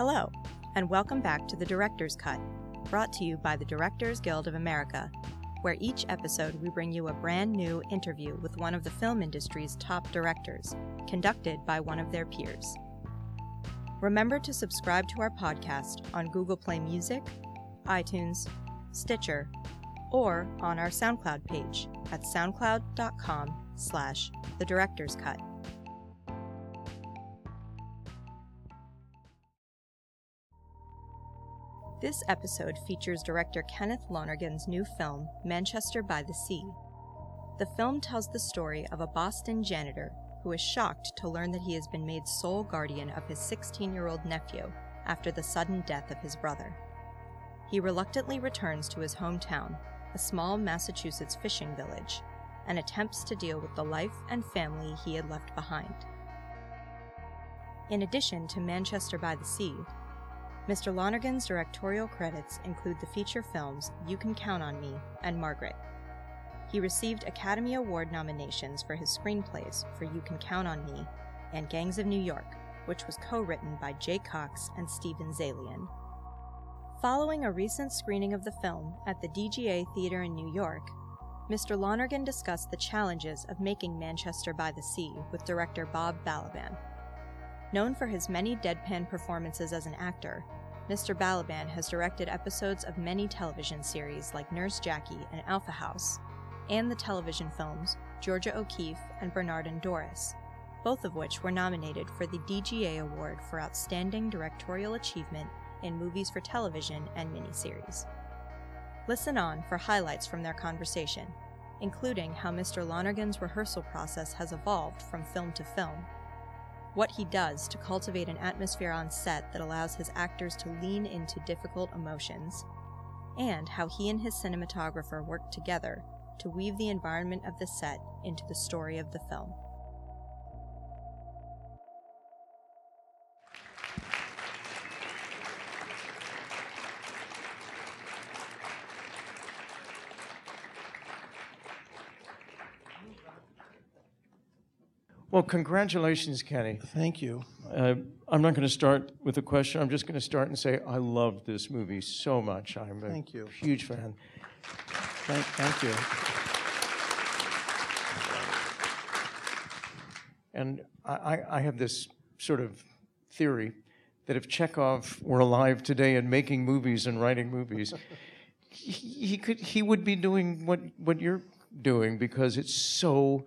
Hello, and welcome back to The Director's Cut, brought to you by the Directors Guild of America, where each episode we bring you a brand new interview with one of the film industry's top directors, conducted by one of their peers. Remember to subscribe to our podcast on Google Play Music, iTunes, Stitcher, or on our SoundCloud page at soundcloud.com/thedirectorscut. This episode features director Kenneth Lonergan's new film, Manchester by the Sea. The film tells the story of a Boston janitor who is shocked to learn that he has been made sole guardian of his 16-year-old nephew after the sudden death of his brother. He reluctantly returns to his hometown, a small Massachusetts fishing village, and attempts to deal with the life and family he had left behind. In addition to Manchester by the Sea, Mr. Lonergan's directorial credits include the feature films You Can Count on Me and Margaret. He received Academy Award nominations for his screenplays for You Can Count on Me and Gangs of New York, which was co-written by Jay Cox and Steven Zaillian. Following a recent screening of the film at the DGA Theater in New York, Mr. Lonergan discussed the challenges of making Manchester by the Sea with director Bob Balaban. Known for his many deadpan performances as an actor, Mr. Balaban has directed episodes of many television series like Nurse Jackie and Alpha House, and the television films Georgia O'Keeffe and Bernard and Doris, both of which were nominated for the DGA Award for Outstanding Directorial Achievement in Movies for Television and Miniseries. Listen on for highlights from their conversation, including how Mr. Lonergan's rehearsal process has evolved from film to film, what he does to cultivate an atmosphere on set that allows his actors to lean into difficult emotions, and how he and his cinematographer work together to weave the environment of the set into the story of the film. Well, congratulations, Kenny. Thank you. I'm not going to start with a question. I'm just going to start and say I loved this movie so much. I'm a huge fan. Thank you. And I have this sort of theory that if Chekhov were alive today and making movies and writing movies, he would be doing what you're doing, because it's so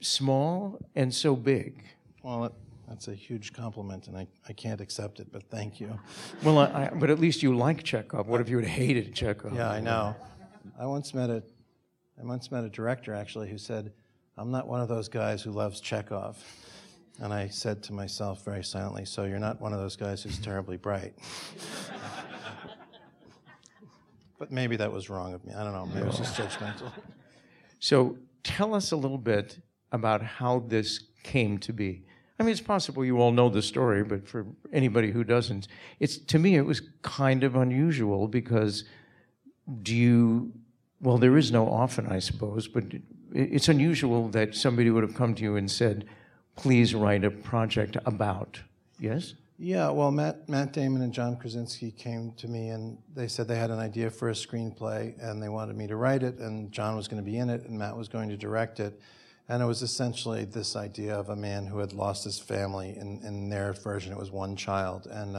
small and so big. Well, that's a huge compliment, and I can't accept it, but thank you. Well, but at least you like Chekhov. What if you had hated Chekhov? Yeah, I know. I once met a director, actually, who said, "I'm not one of those guys who loves Chekhov." And I said to myself very silently, "So you're not one of those guys who's terribly bright." But maybe that was wrong of me. I don't know. Maybe it was just judgmental. So tell us a little bit about how this came to be. I mean, it's possible you all know the story, but for anybody who doesn't, it was kind of unusual, because there is no often, I suppose, but it's unusual that somebody would have come to you and said, "Please write a project about," yes? Yeah, well, Matt Damon and John Krasinski came to me, and they said they had an idea for a screenplay, and they wanted me to write it, and John was going to be in it, and Matt was going to direct it. And it was essentially this idea of a man who had lost his family. In their version, it was one child, and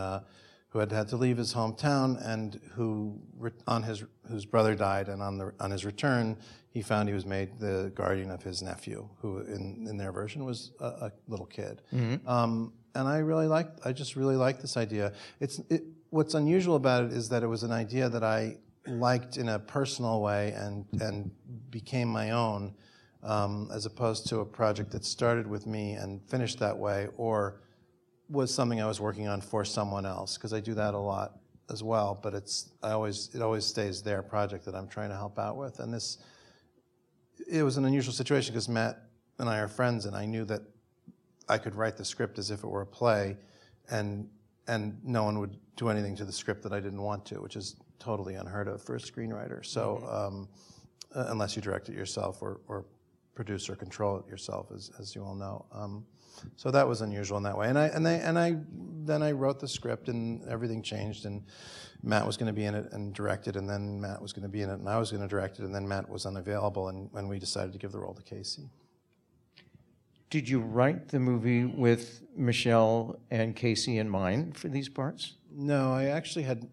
who had had to leave his hometown, and whose brother died, and on his return, he found he was made the guardian of his nephew, who in their version was a little kid. Mm-hmm. And I just really liked this idea. What's unusual about it is that it was an idea that I liked in a personal way and became my own, as opposed to a project that started with me and finished that way, or was something I was working on for someone else, because I do that a lot as well. But it always stays their project that I'm trying to help out with. And it was an unusual situation, because Matt and I are friends, and I knew that I could write the script as if it were a play, and no one would do anything to the script that I didn't want to, which is totally unheard of for a screenwriter. So unless you direct it yourself or produce or control it yourself, as you all know. So that was unusual in that way. And I then I wrote the script and everything changed, and Matt was going to be in it and direct it, and then Matt was going to be in it and I was going to direct it, and then Matt was unavailable, and we decided to give the role to Casey. Did you write the movie with Michelle and Casey in mind for these parts? No, I actually had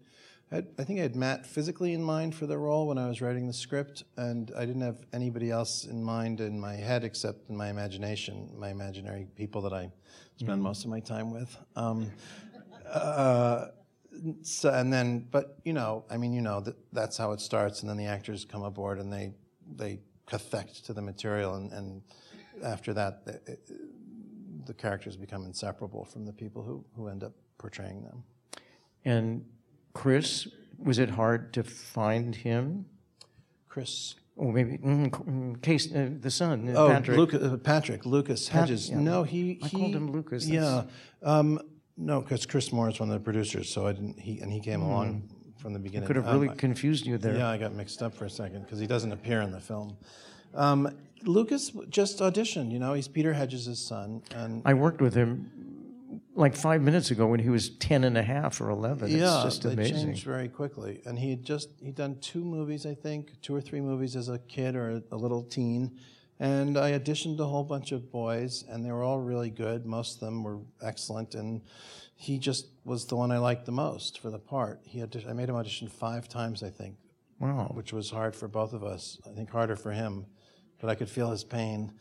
I think I had Matt physically in mind for the role when I was writing the script, and I didn't have anybody else in mind in my head except in my imagination, my imaginary people that I spend most of my time with. So, and then, but you know, I mean, you know, that's how it starts, and then the actors come aboard and they cathect to the material, and after that, the characters become inseparable from the people who end up portraying them. And Chris, was it hard to find him? Chris. Or maybe Case, the son, oh, Patrick. Patrick, Lucas Hedges. Yeah. No, I called him Lucas. Yeah. No, because Chris Moore is one of the producers, so I didn't. He came along from the beginning. I could have really confused you there. Yeah, I got mixed up for a second because he doesn't appear in the film. Lucas just auditioned. You know, he's Peter Hedges' son. And I worked with him like 5 minutes ago when he was 10 and a half or 11. Yeah, it's just amazing. They changed very quickly. And he had he'd done 2 movies, I think, 2 or 3 movies as a kid or a little teen. And I auditioned a whole bunch of boys, and they were all really good. Most of them were excellent, and he just was the one I liked the most for the part. I made him audition 5 times, I think. Wow. Which was hard for both of us. I think harder for him, but I could feel his pain.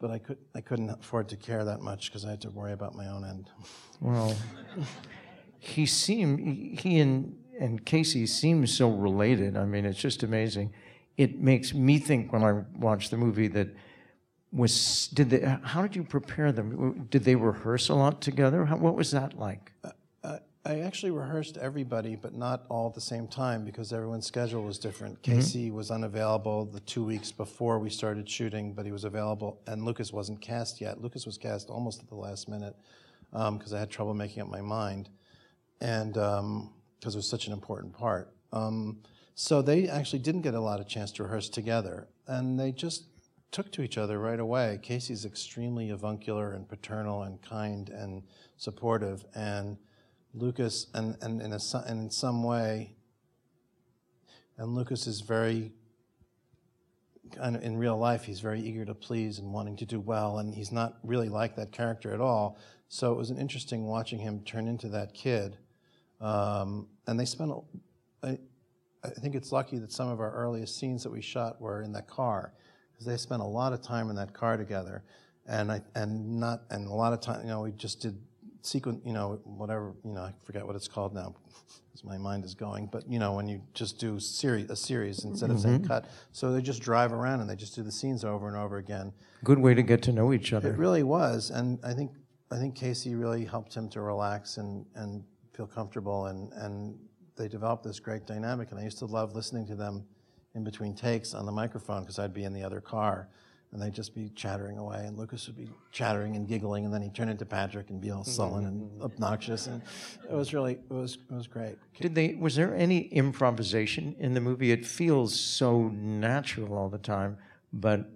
But I couldn't afford to care that much because I had to worry about my own end. Well, he and Casey seem so related. I mean, it's just amazing. It makes me think when I watch the movie that how did you prepare them? Did they rehearse a lot together? What was that like? I actually rehearsed everybody, but not all at the same time because everyone's schedule was different. Casey was unavailable the 2 weeks before we started shooting, but he was available, and Lucas wasn't cast yet. Lucas was cast almost at the last minute because I had trouble making up my mind, and because it was such an important part. So they actually didn't get a lot of chance to rehearse together, and they just took to each other right away. Casey's extremely avuncular and paternal and kind and supportive, and Lucas, and in some way, and Lucas is very, in real life, he's very eager to please and wanting to do well, and he's not really like that character at all. So it was an interesting watching him turn into that kid. And they spent, I think it's lucky that some of our earliest scenes that we shot were in that car, because they spent a lot of time in that car together, and a lot of time, you know, we just did sequence, you know, whatever, you know, I forget what it's called now because my mind is going, but, you know, when you just do a series instead of saying cut, so they just drive around and they just do the scenes over and over again. Good way to get to know each other. It really was, and I think Casey really helped him to relax and feel comfortable, and they developed this great dynamic, and I used to love listening to them in between takes on the microphone because I'd be in the other car. And they'd just be chattering away, and Lucas would be chattering and giggling, and then he'd turn into Patrick and be all sullen and obnoxious, and it was great. Was there any improvisation in the movie? It feels so natural all the time, but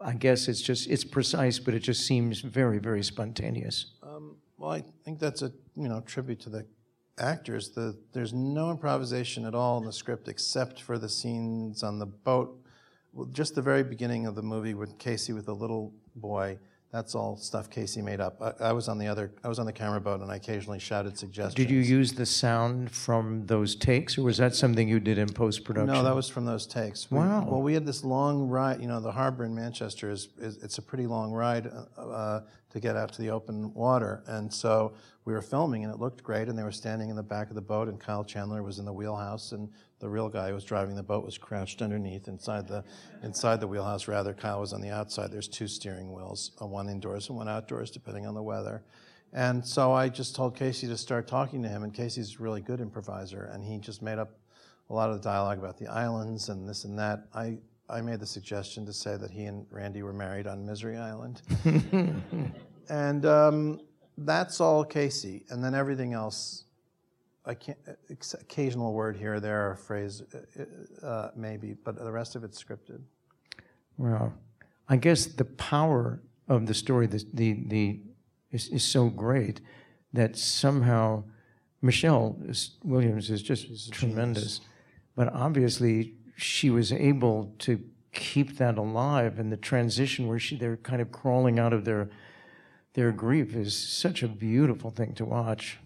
I guess it's precise, but it just seems very, very spontaneous. Well, I think that's a tribute to the actors. There's no improvisation at all in the script except for the scenes on the boat. Well, just the very beginning of the movie with Casey with the little boy, that's all stuff Casey made up. I was on the camera boat, and I occasionally shouted suggestions. Did you use the sound from those takes, or was that something you did in post-production? No, that was from those takes. Wow. Well, we had this long ride. You know, the harbor in Manchester it's a pretty long ride to get out to the open water, and so we were filming, and it looked great, and they were standing in the back of the boat, and Kyle Chandler was in the wheelhouse, and the real guy who was driving the boat was crouched underneath, inside the wheelhouse, rather. Kyle was on the outside. There's 2 steering wheels, one indoors and one outdoors, depending on the weather. And so I just told Casey to start talking to him, and Casey's a really good improviser, and he just made up a lot of the dialogue about the islands and this and that. I made the suggestion to say that he and Randy were married on Misery Island. And that's all Casey, and then everything else, I can't, occasional word here or there, or a phrase, maybe, but the rest of it's scripted. Well, I guess the power of the story is so great that somehow Michelle Williams is just tremendous. But obviously she was able to keep that alive, and the transition where they're kind of crawling out of their grief is such a beautiful thing to watch.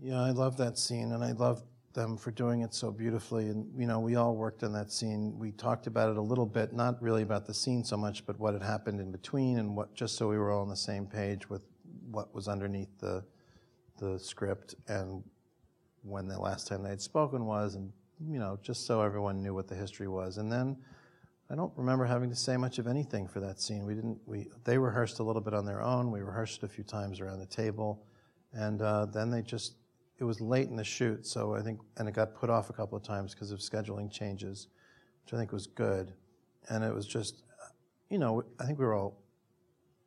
Yeah, I love that scene, and I love them for doing it so beautifully. And you know, we all worked on that scene. We talked about it a little bit, not really about the scene so much, but what had happened in between, and what, just so we were all on the same page with what was underneath the script and when the last time they had spoken was, and you know, just so everyone knew what the history was. And then I don't remember having to say much of anything for that scene. They rehearsed a little bit on their own. We rehearsed a few times around the table, and then they just. It was late in the shoot, so I think, and it got put off a couple of times because of scheduling changes, which I think was good. And it was just, you know, I think we were all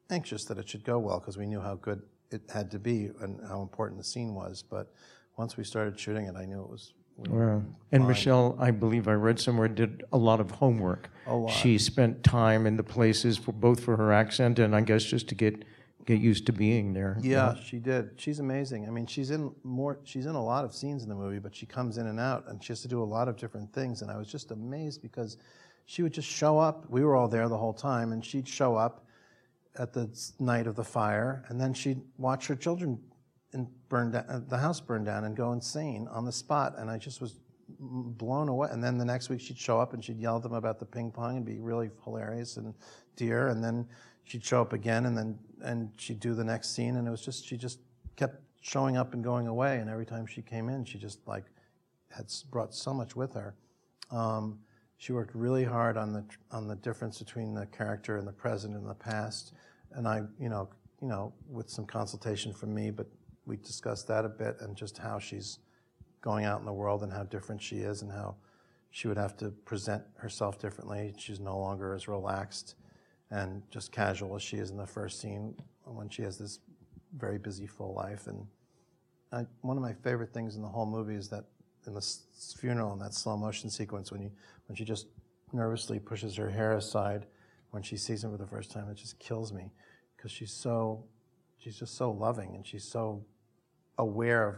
anxious that it should go well because we knew how good it had to be and how important the scene was. But once we started shooting it, I knew it was. Wow. And Michelle, I believe I read somewhere, did a lot of homework. A lot. She spent time in the places both for her accent and I guess just to get used to being there. Yeah, she did. She's amazing. I mean, she's in a lot of scenes in the movie, but she comes in and out, and she has to do a lot of different things. And I was just amazed because she would just show up. We were all there the whole time, and she'd show up at the night of the fire, and then she'd watch her children burn down and go insane on the spot. And I just was blown away. And then the next week she'd show up and she'd yell at them about the ping pong and be really hilarious and dear. And then she'd show up again, and she'd do the next scene, and it was just, she just kept showing up and going away, and every time she came in, she just like had brought so much with her. She worked really hard on the difference between the character and the present and the past, and I, you know, with some consultation from me, but we discussed that a bit, and just how she's going out in the world and how different she is, and how she would have to present herself differently. She's no longer as relaxed and just casual as she is in the first scene when she has this very busy, full life. And one of my favorite things in the whole movie is that in the funeral, in that slow motion sequence, when she just nervously pushes her hair aside when she sees him for the first time, it just kills me, because she's just so loving, and she's so aware of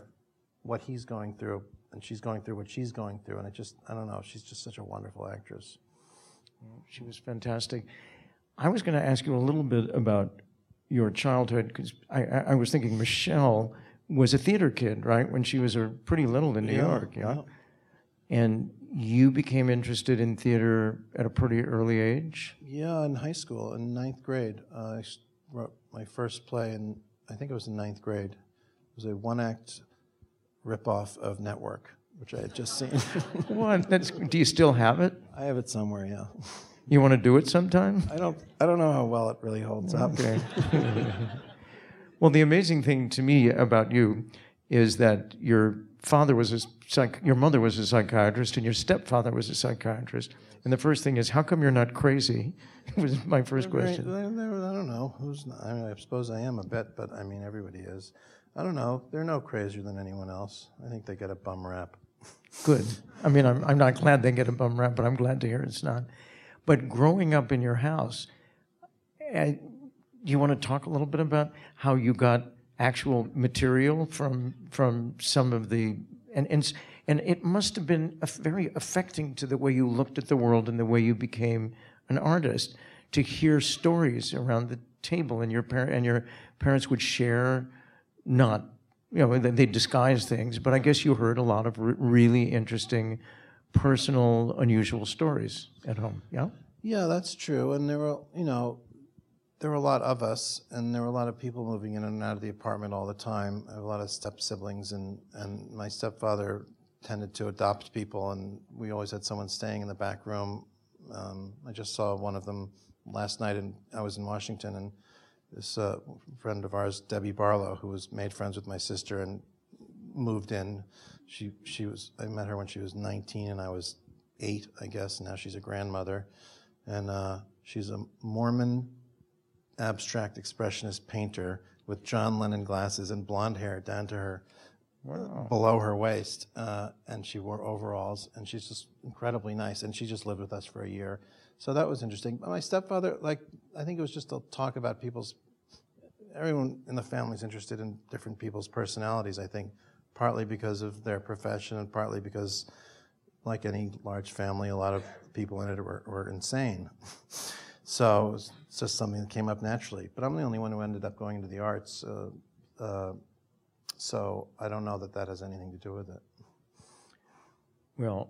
what he's going through, and she's going through what she's going through, and it just, I don't know, she's just such a wonderful actress. She was fantastic. I was going to ask you a little bit about your childhood, because I was thinking Michelle was a theater kid, right, when she was pretty little in New York, yeah? And you became interested in theater at a pretty early age? Yeah, in high school, in 9th grade. I wrote my first play, and I think it was in 9th grade. It was a one-act ripoff of Network, which I had just seen. What? Do you still have it? I have it somewhere, yeah. You want to do it sometime? I don't know how well it really holds up. Okay. Well, the amazing thing to me about you is that your mother was a psychiatrist, and your stepfather was a psychiatrist. And the first thing is, how come you're not crazy? Was my first question. I don't know. I mean, I suppose I am a bit, but I mean, everybody is. I don't know. They're no crazier than anyone else. I think they get a bum rap. Good. I mean, I'm not glad they get a bum rap, but I'm glad to hear it's not. But growing up in your house, do you want to talk a little bit about how you got actual material from some of the and it must have been very affecting to the way you looked at the world and the way you became an artist, to hear stories around the table, and your parents would share, not, you know, they disguise things, but I guess you heard a lot of really interesting personal, unusual stories at home, yeah? Yeah, that's true, and there were a lot of us, and there were a lot of people moving in and out of the apartment all the time. I have a lot of step-siblings, and my stepfather tended to adopt people, and we always had someone staying in the back room. I just saw one of them last night, and I was in Washington, and this friend of ours, Debbie Barlow, who was made friends with my sister and moved in. I met her when she was 19 and I was 8, I guess. Now she's a grandmother, and she's a Mormon abstract expressionist painter with John Lennon glasses and blonde hair down to her, wow, below her waist, and she wore overalls, and she's just incredibly nice, and she just lived with us for a year. So that was interesting. But my stepfather, like, I think it was just a talk about people's everyone in the family's interested in different people's personalities, I think, partly because of their profession and partly because, like any large family, a lot of people in it were insane. So it's just something that came up naturally. But I'm the only one who ended up going into the arts, so I don't know that that has anything to do with it. Well,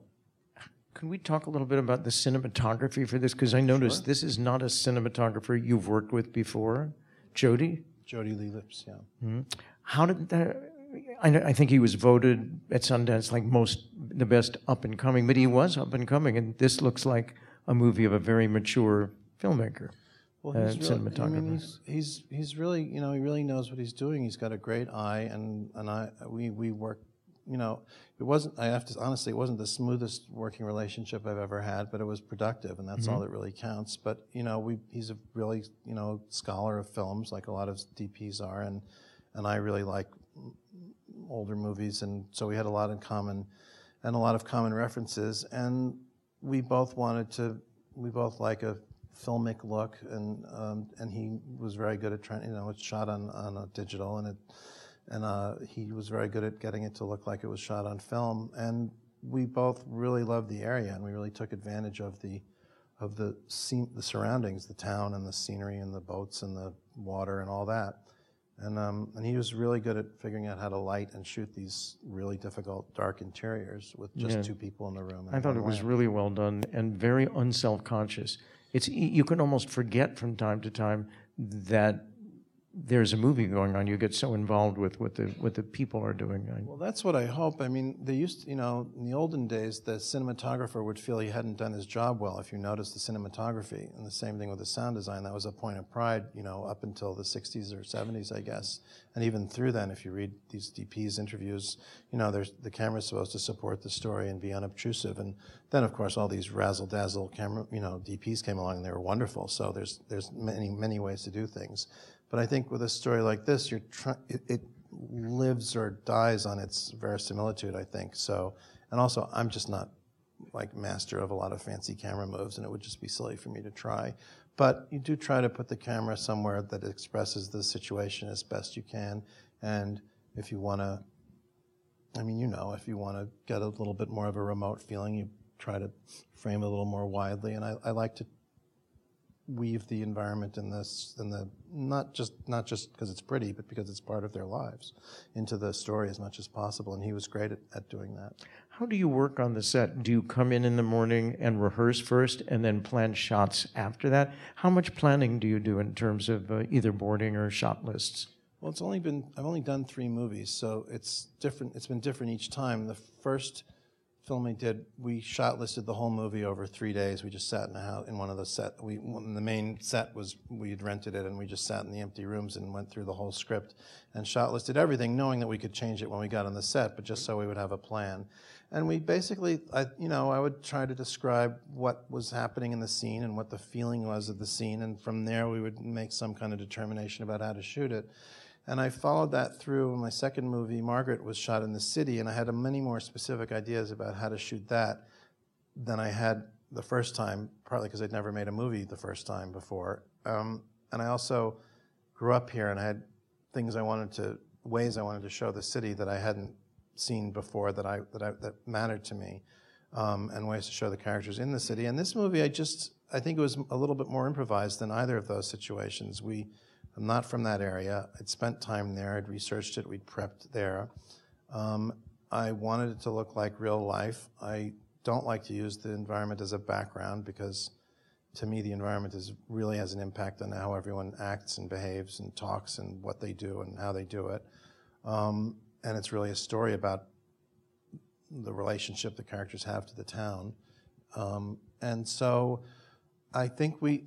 can we talk a little bit about the cinematography for this? Because I noticed this is not a cinematographer you've worked with before. Jody? Jody Lee Lips, yeah. Mm-hmm. How did that... I think he was voted at Sundance like the best up-and-coming, but he was up-and-coming, and this looks like a movie of a very mature filmmaker, cinematographer. I mean, he's really, you know, he really knows what he's doing. He's got a great eye, and we work, you know, it wasn't, I have to, honestly, it wasn't the smoothest working relationship I've ever had, but it was productive, and that's all that really counts. But, you know, he's a really, you know, scholar of films, like a lot of DPs are, and I really like older movies, and so we had a lot in common and a lot of common references, and we both like a filmic look, and he was very good at trying, you know, it's shot on a digital, and he was very good at getting it to look like it was shot on film, and we both really loved the area, and we really took advantage of the scene, the surroundings, the town and the scenery and the boats and the water and all that. And he was really good at figuring out how to light and shoot these really difficult, dark interiors with just two people in the room. I thought it was really well done and very unself-conscious. You can almost forget from time to time that there's a movie going on. You get so involved with what the people are doing. Well, that's what I hope. I mean, they used to, you know, in the olden days, the cinematographer would feel he hadn't done his job well if you noticed the cinematography, and the same thing with the sound design. That was a point of pride, you know, up until the 60s or 70s, I guess, and even through then. If you read these DP's interviews, you know, the camera's supposed to support the story and be unobtrusive, and then of course all these razzle-dazzle camera, you know, DPs came along and they were wonderful. So there's many ways to do things. But I think with a story like this, it lives or dies on its verisimilitude, I think. So, and also, I'm just not like master of a lot of fancy camera moves, and it would just be silly for me to try. But you do try to put the camera somewhere that expresses the situation as best you can. And if you want to, I mean, you know, if you want to get a little bit more of a remote feeling, you try to frame it a little more widely. And I like to weave the environment in this, in the not just because it's pretty, but because it's part of their lives, into the story as much as possible. And he was great at doing that. How do you work on the set? Do you come in the morning and rehearse first, and then plan shots after that? How much planning do you do in terms of either boarding or shot lists? Well, it's only been, I've only done 3 movies, so it's different. It's been different each time. The first film we did, we shot listed the whole movie over 3 days. We just sat in a house, in one of the set. The main set was, we had rented it, and we just sat in the empty rooms and went through the whole script and shot listed everything, knowing that we could change it when we got on the set, but just so we would have a plan. And we basically, I would try to describe what was happening in the scene and what the feeling was of the scene, and from there we would make some kind of determination about how to shoot it. And I followed that through in my second movie. Margaret was shot in the city, and I had many more specific ideas about how to shoot that than I had the first time, partly because I'd never made a movie the first time before. And I also grew up here, and I had things I wanted to, ways I wanted to show the city that I hadn't seen before that mattered to me, and ways to show the characters in the city. And this movie, I think it was a little bit more improvised than either of those situations. I'm not from that area. I'd spent time there. I'd researched it. We'd prepped there. I wanted it to look like real life. I don't like to use the environment as a background, because to me the environment really has an impact on how everyone acts and behaves and talks and what they do and how they do it. And it's really a story about the relationship the characters have to the town. And so I think we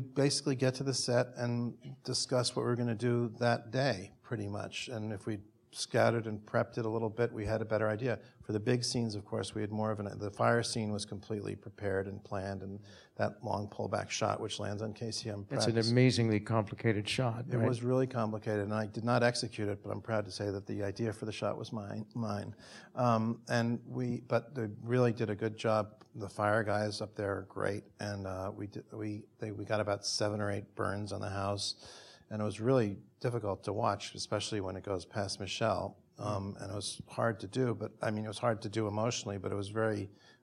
basically get to the set and discuss what we're going to do that day, pretty much. And if we scattered and prepped it a little bit, we had a better idea. For the big scenes, of course, we had more of the fire scene was completely prepared and planned, and that long pullback shot, which lands on Casey, I'm proud. It's an amazingly complicated shot. It was really complicated, and I did not execute it, but I'm proud to say that the idea for the shot was mine. But they really did a good job. The fire guys up there are great, and we got about 7 or 8 burns on the house, And it was really difficult to watch, especially when it goes past Michelle. And it was hard to do, but I mean, it was hard to do emotionally, but it was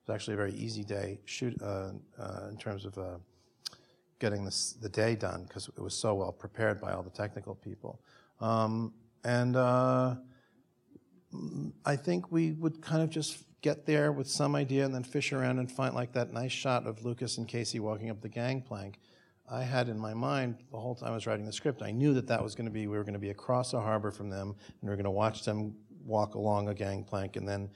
actually a very easy day shoot in terms of getting the day done, because it was so well prepared by all the technical people. I think we would kind of just get there with some idea and then fish around and find, like, that nice shot of Lucas and Casey walking up the gangplank. I had in my mind the whole time I was writing the script, I knew that was going to be, we were going to be across a harbor from them, and we were going to watch them walk along a gangplank and then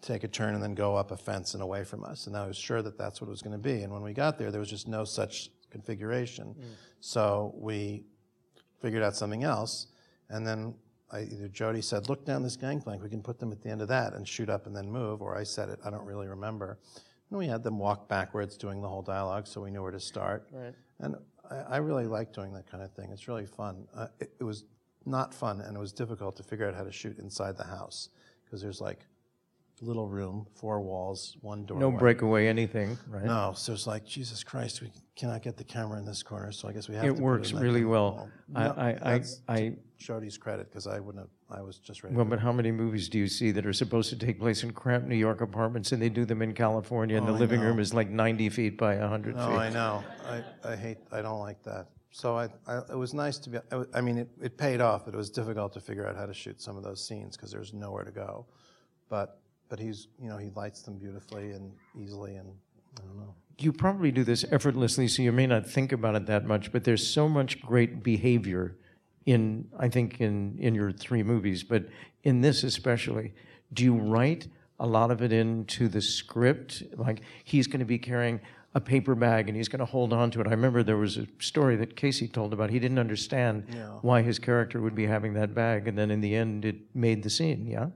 take a turn and then go up a fence and away from us. And I was sure that that's what it was going to be. And when we got there, there was just no such configuration. Mm. So we figured out something else. And then either Jody said, look down this gangplank, we can put them at the end of that and shoot up and then move, or I said it, I don't really remember. And we had them walk backwards doing the whole dialogue, so we knew where to start. Right. And I really like doing that kind of thing. It's really fun. It was not fun, and it was difficult to figure out how to shoot inside the house, because there's like little room, four walls, one doorway. No breakaway anything, right? No, so it's like, Jesus Christ, we cannot get the camera in this corner, so I guess we have to. It works really well. No, Jody's credit, because I wouldn't have, I was just ready. Well, but how many movies do you see that are supposed to take place in cramped New York apartments, and they do them in California, and the living room is like 90 feet by 100 feet? No, I know. I don't like that. So it was nice to be, I mean, it paid off, but it was difficult to figure out how to shoot some of those scenes, because there's nowhere to go. But he's, you know, he lights them beautifully and easily, and I don't know. You probably do this effortlessly, so you may not think about it that much, but there's so much great behavior in, I think, in your three movies, but in this especially. Do you write a lot of it into the script? Like, he's going to be carrying a paper bag and he's going to hold on to it. I remember there was a story that Casey told about, he didn't understand why his character would be having that bag, and then in the end it made the scene, yeah?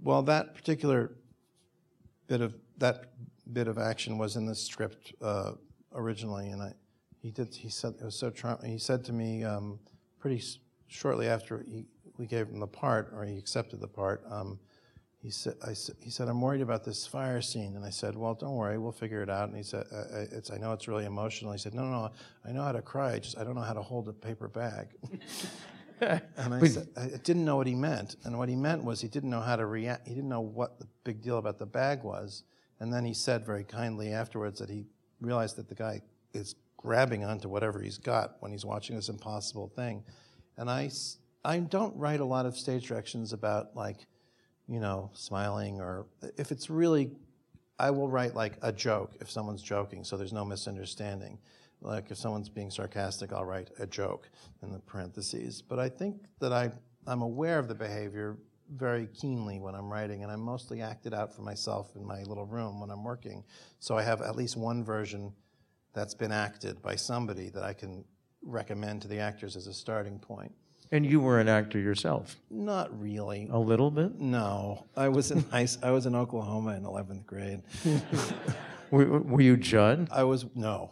Well, that particular bit of action was in the script originally, and he said it was so charming. He said to me pretty shortly after we gave him the part, or he accepted the part. He said, "I'm worried about this fire scene," and I said, "Well, don't worry, we'll figure it out." And he said, I know it's really emotional." He said, "No, I know how to cry. I don't know how to hold a paper bag." And I didn't know what he meant. And what he meant was he didn't know how to react. He didn't know what the big deal about the bag was. And then he said very kindly afterwards that he realized that the guy is grabbing onto whatever he's got when he's watching this impossible thing. And I don't write a lot of stage directions about, like, you know, smiling, or if it's really, I will write like a joke if someone's joking, so there's no misunderstanding. Like, if someone's being sarcastic, I'll write a joke in the parentheses. But I think that I'm aware of the behavior very keenly when I'm writing, and I mostly act it out for myself in my little room when I'm working. So I have at least one version that's been acted by somebody that I can recommend to the actors as a starting point. And you were an actor yourself? Not really. A little bit? No. I was in Oklahoma in 11th grade. Were you Judd? I was Will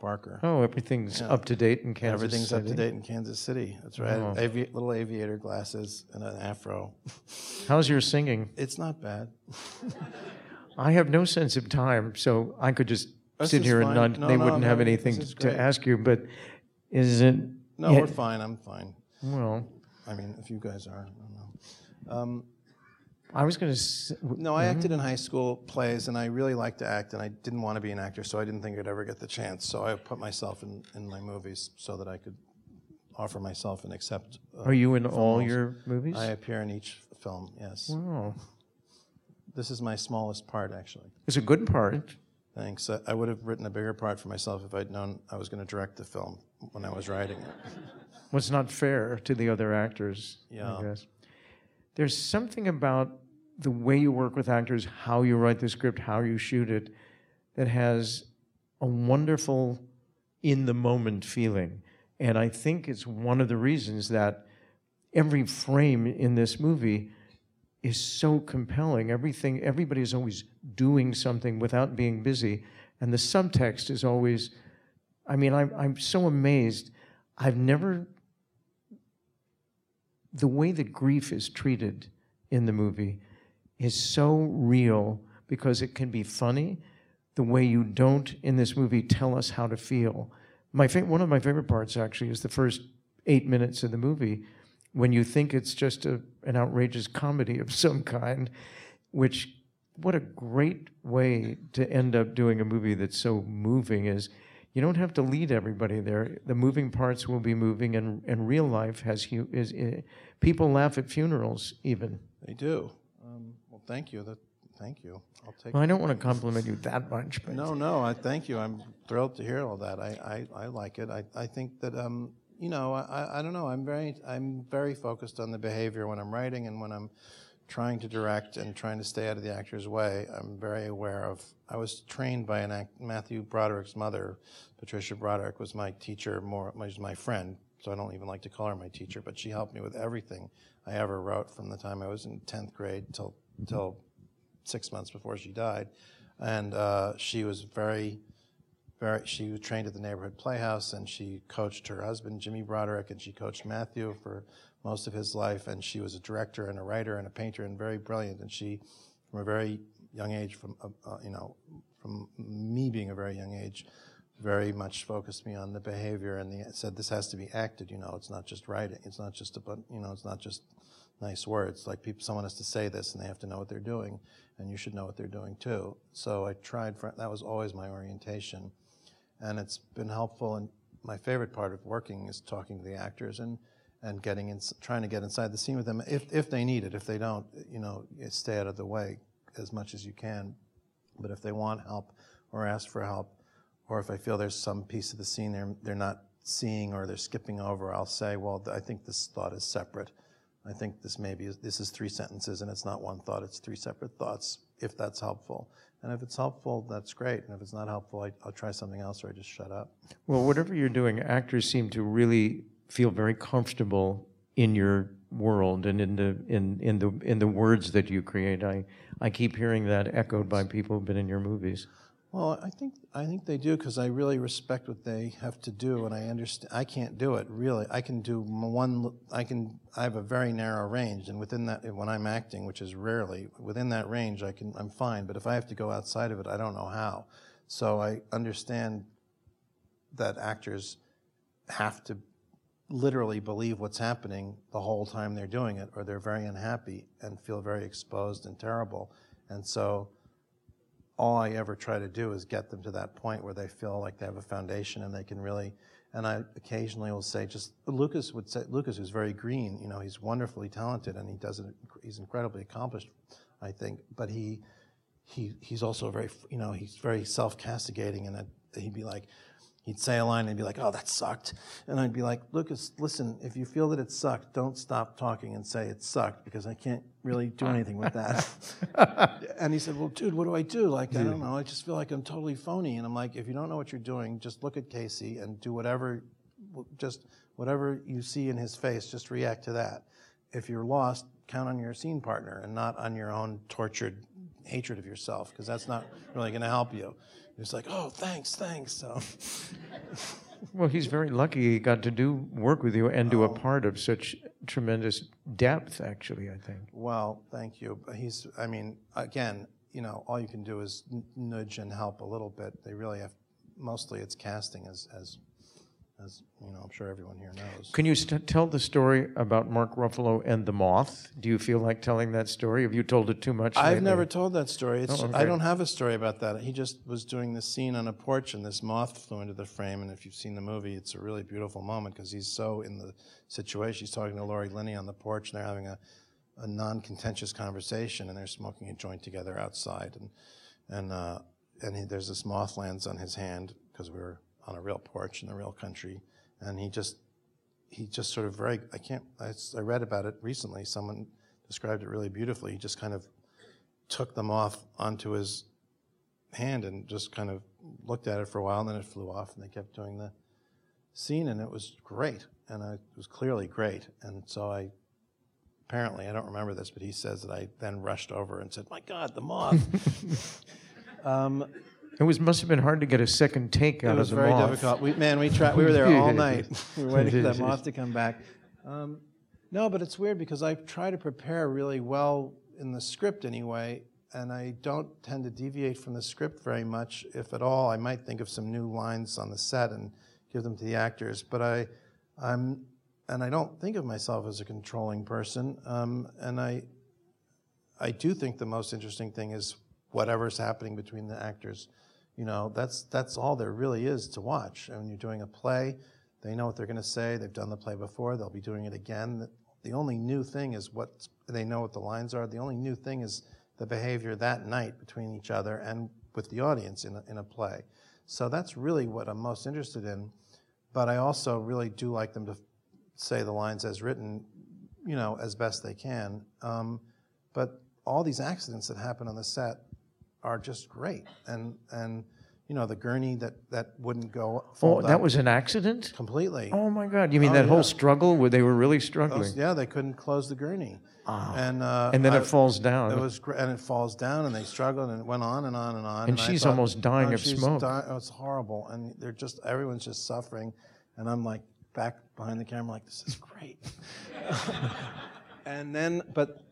Parker. Oh, everything's up to date in Kansas City. Everything's up to date in Kansas City. That's right. Oh. Little aviator glasses and an afro. How's your singing? It's not bad. I have no sense of time, so I could just sit here and not, they wouldn't have anything to ask you, but is it... No, we're fine. I'm fine. Well... I mean, if you guys are, I don't know. I was going to say... No, I acted in high school plays, and I really liked to act, and I didn't want to be an actor, so I didn't think I'd ever get the chance. So I put myself in my movies so that I could offer myself and accept... Are you in all your movies? I appear in each film, yes. Wow. This is my smallest part, actually. It's a good part. Thanks. I would have written a bigger part for myself if I'd known I was going to direct the film when I was writing it. Well, it's not fair to the other actors, yeah. I guess. There's something about the way you work with actors, how you write the script, how you shoot it, that has a wonderful in-the-moment feeling. And I think it's one of the reasons that every frame in this movie is so compelling. Everybody is always doing something without being busy. And the subtext is always, I mean, I'm so amazed. I've never... The way that grief is treated in the movie is so real, because it can be funny. The way you don't, in this movie, tell us how to feel, One of my favorite parts, actually, is the first 8 minutes of the movie, when you think it's just an outrageous comedy of some kind, which, what a great way to end up doing a movie that's so moving is you don't have to lead everybody there. The moving parts will be moving, and real life people laugh at funerals, even. They do. Well, thank you. Thank you. I'll take. Well, I don't want to compliment you that much. But no. I thank you. I'm thrilled to hear all that. I like it. I think that I don't know. I'm very focused on the behavior when I'm writing and when I'm trying to direct and trying to stay out of the actor's way. I'm very aware of. I was trained by Matthew Broderick's mother, Patricia Broderick, was my teacher. She's my friend. So I don't even like to call her my teacher, but she helped me with everything I ever wrote from the time I was in 10th grade till 6 months before she died, and she was very, very. She was trained at the Neighborhood Playhouse, and she coached her husband Jimmy Broderick, and she coached Matthew for most of his life. And she was a director and a writer and a painter and very brilliant. And she, from a very young age, from me being a very young age, very much focused me on the behavior and said this has to be acted. It's not just writing. It's not just it's not just nice words. Like someone has to say this, and they have to know what they're doing, and you should know what they're doing too. So I tried. That was always my orientation, and it's been helpful. And my favorite part of working is talking to the actors and getting in, trying to get inside the scene with them if they need it. If they don't, stay out of the way as much as you can. But if they want help or ask for help, or if I feel there's some piece of the scene they're not seeing or they're skipping over, I'll say, well, I think this thought is separate. I think this is three sentences, and it's not one thought, it's three separate thoughts, if that's helpful. And if it's helpful, that's great. And if it's not helpful, I'll try something else, or I just shut up. Well, whatever you're doing, actors seem to really feel very comfortable in your world and in the words that you create. I keep hearing that echoed by people who've been in your movies. Well, I think they do, because I really respect what they have to do, and I understand. I can't do it, really. I can do one. I have a very narrow range, and within that, when I'm acting, which is rarely, within that range, I'm fine. But if I have to go outside of it, I don't know how. So I understand that actors have to literally believe what's happening the whole time they're doing it, or they're very unhappy and feel very exposed and terrible. And so all I ever try to do is get them to that point where they feel like they have a foundation and they can really, and I occasionally will say, Lucas who's very green, he's wonderfully talented, and he's incredibly accomplished, I think, but he's also very, he's very self-castigating, and he'd say a line and be like, oh, that sucked. And I'd be like, Lucas, listen, if you feel that it sucked, don't stop talking and say it sucked, because I can't really do anything with that. And he said, well, dude, what do I do? Like, I don't know. I just feel like I'm totally phony. And I'm like, if you don't know what you're doing, just look at Casey and do whatever you see in his face, just react to that. If you're lost, count on your scene partner and not on your own tortured hatred of yourself, because that's not really going to help you. It's like, oh, thanks. So, well, he's very lucky he got to do work with you and do a part of such tremendous depth, actually, I think. Well, thank you. He's, I mean, again, all you can do is nudge and help a little bit. They really have, mostly it's casting, as I'm sure everyone here knows. Can you tell the story about Mark Ruffalo and the moth? Do you feel like telling that story? Have you told it too much? I've never told that story. It's, okay. I don't have a story about that. He just was doing this scene on a porch, and this moth flew into the frame, and if you've seen the movie, it's a really beautiful moment, because he's so in the situation. He's talking to Lori Linney on the porch, and they're having a non-contentious conversation, and they're smoking a joint together outside, and there's this moth lands on his hand, because we were on a real porch in the real country, and he just sort of very, I read about it recently, someone described it really beautifully, he just kind of took the moth onto his hand and just kind of looked at it for a while, and then it flew off, and they kept doing the scene, and it was great, and it was clearly great, and so apparently, I don't remember this, but he says that I then rushed over and said, my God, the moth. It must have been hard to get a second take out of the moth. It was very difficult. We tried. We were there all night. We were waiting for that moth to come back. No, but it's weird, because I try to prepare really well in the script anyway, and I don't tend to deviate from the script very much, if at all. I might think of some new lines on the set and give them to the actors. But I don't think of myself as a controlling person. And I do think the most interesting thing is whatever's happening between the actors. You know, that's all there really is to watch. And when you're doing a play, they know what they're going to say. They've done the play before. They'll be doing it again. The only new thing is what they know what the lines are. The only new thing is the behavior that night between each other and with the audience in a play. So that's really what I'm most interested in. But I also really do like them to say the lines as written, you know, as best they can. But all these accidents that happen on the set are just great. And you know, the gurney that wouldn't go. Oh, that was an accident? Completely. Oh, my God. You mean that whole struggle where they were really struggling? Yeah, they couldn't close the gurney. Oh. And then it falls down. And it falls down, and they struggled, and it went on and on and on. And she's almost dying of smoke. Oh, it's horrible. And they're just, everyone's just suffering. And I'm like back behind the camera like, this is great. And then, but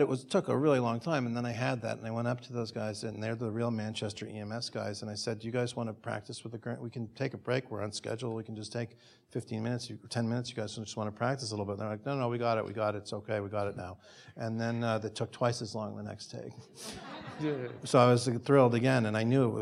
it took a really long time, and then I had that, and I went up to those guys, and they're the real Manchester EMS guys, and I said, do you guys want to practice with the gurney? We can take a break. We're on schedule. We can just take 15 minutes, 10 minutes. You guys just want to practice a little bit. And they're like, no, we got it. It's okay. We got it now. And then that took twice as long the next take. So I was thrilled again, and I knew it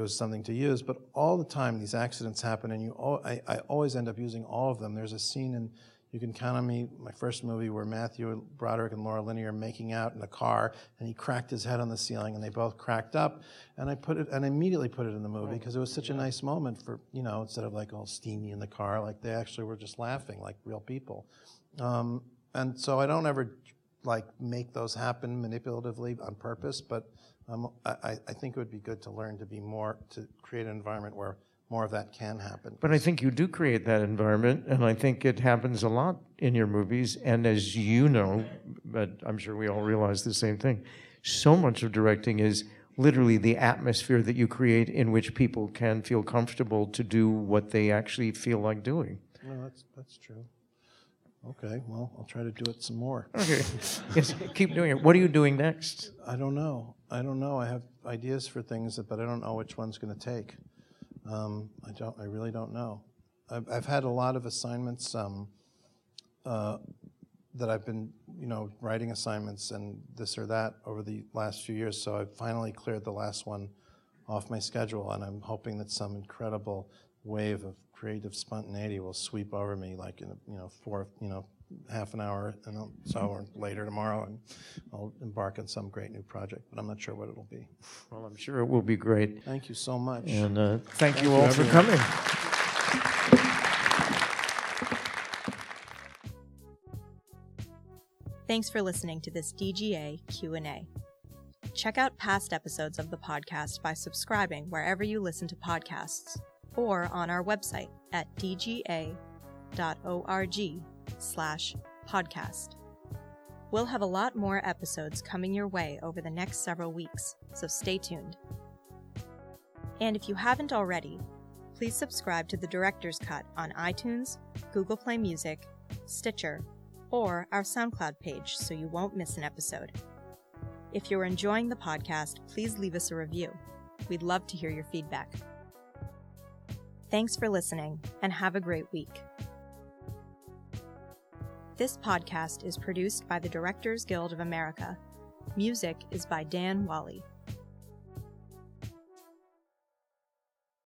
was something to use. But all the time these accidents happen, and I always end up using all of them. There's a scene in You Can Count on Me, my first movie, where Matthew Broderick and Lori Linney are making out in a car, and he cracked his head on the ceiling, and they both cracked up, and I immediately put it in the movie because it was such a nice moment for, you know, instead of like all steamy in the car, like they actually were just laughing like real people. And so I don't ever like make those happen manipulatively on purpose, but I think it would be good to learn to be more, to create an environment where more of that can happen. But I think you do create that environment, and I think it happens a lot in your movies, and as you know, but I'm sure we all realize the same thing, so much of directing is literally the atmosphere that you create in which people can feel comfortable to do what they actually feel like doing. No, that's true. Okay, well, I'll try to do it some more. Okay, yes, keep doing it. What are you doing next? I don't know. I have ideas for things, but I don't know which one's going to take. I really don't know. I've had a lot of assignments that I've been, you know, writing assignments and this or that over the last few years. So I finally cleared the last one off my schedule, and I'm hoping that some incredible wave of creative spontaneity will sweep over me, like in half an hour and so or later tomorrow, and I'll embark on some great new project, but I'm not sure what it'll be. Well, I'm sure it will be great. Thank you so much. And thank you all for coming. Thanks for listening to this DGA Q&A. Check out past episodes of the podcast by subscribing wherever you listen to podcasts or on our website at dga.org/podcast. We'll have a lot more episodes coming your way over the next several weeks, so stay tuned. And if you haven't already, please subscribe to The Director's Cut on iTunes, Google Play Music, Stitcher, or our SoundCloud page so you won't miss an episode. If you're enjoying the podcast, please leave us a review. We'd love to hear your feedback. Thanks for listening, and have a great week. This podcast is produced by the Directors Guild of America. Music is by Dan Wally.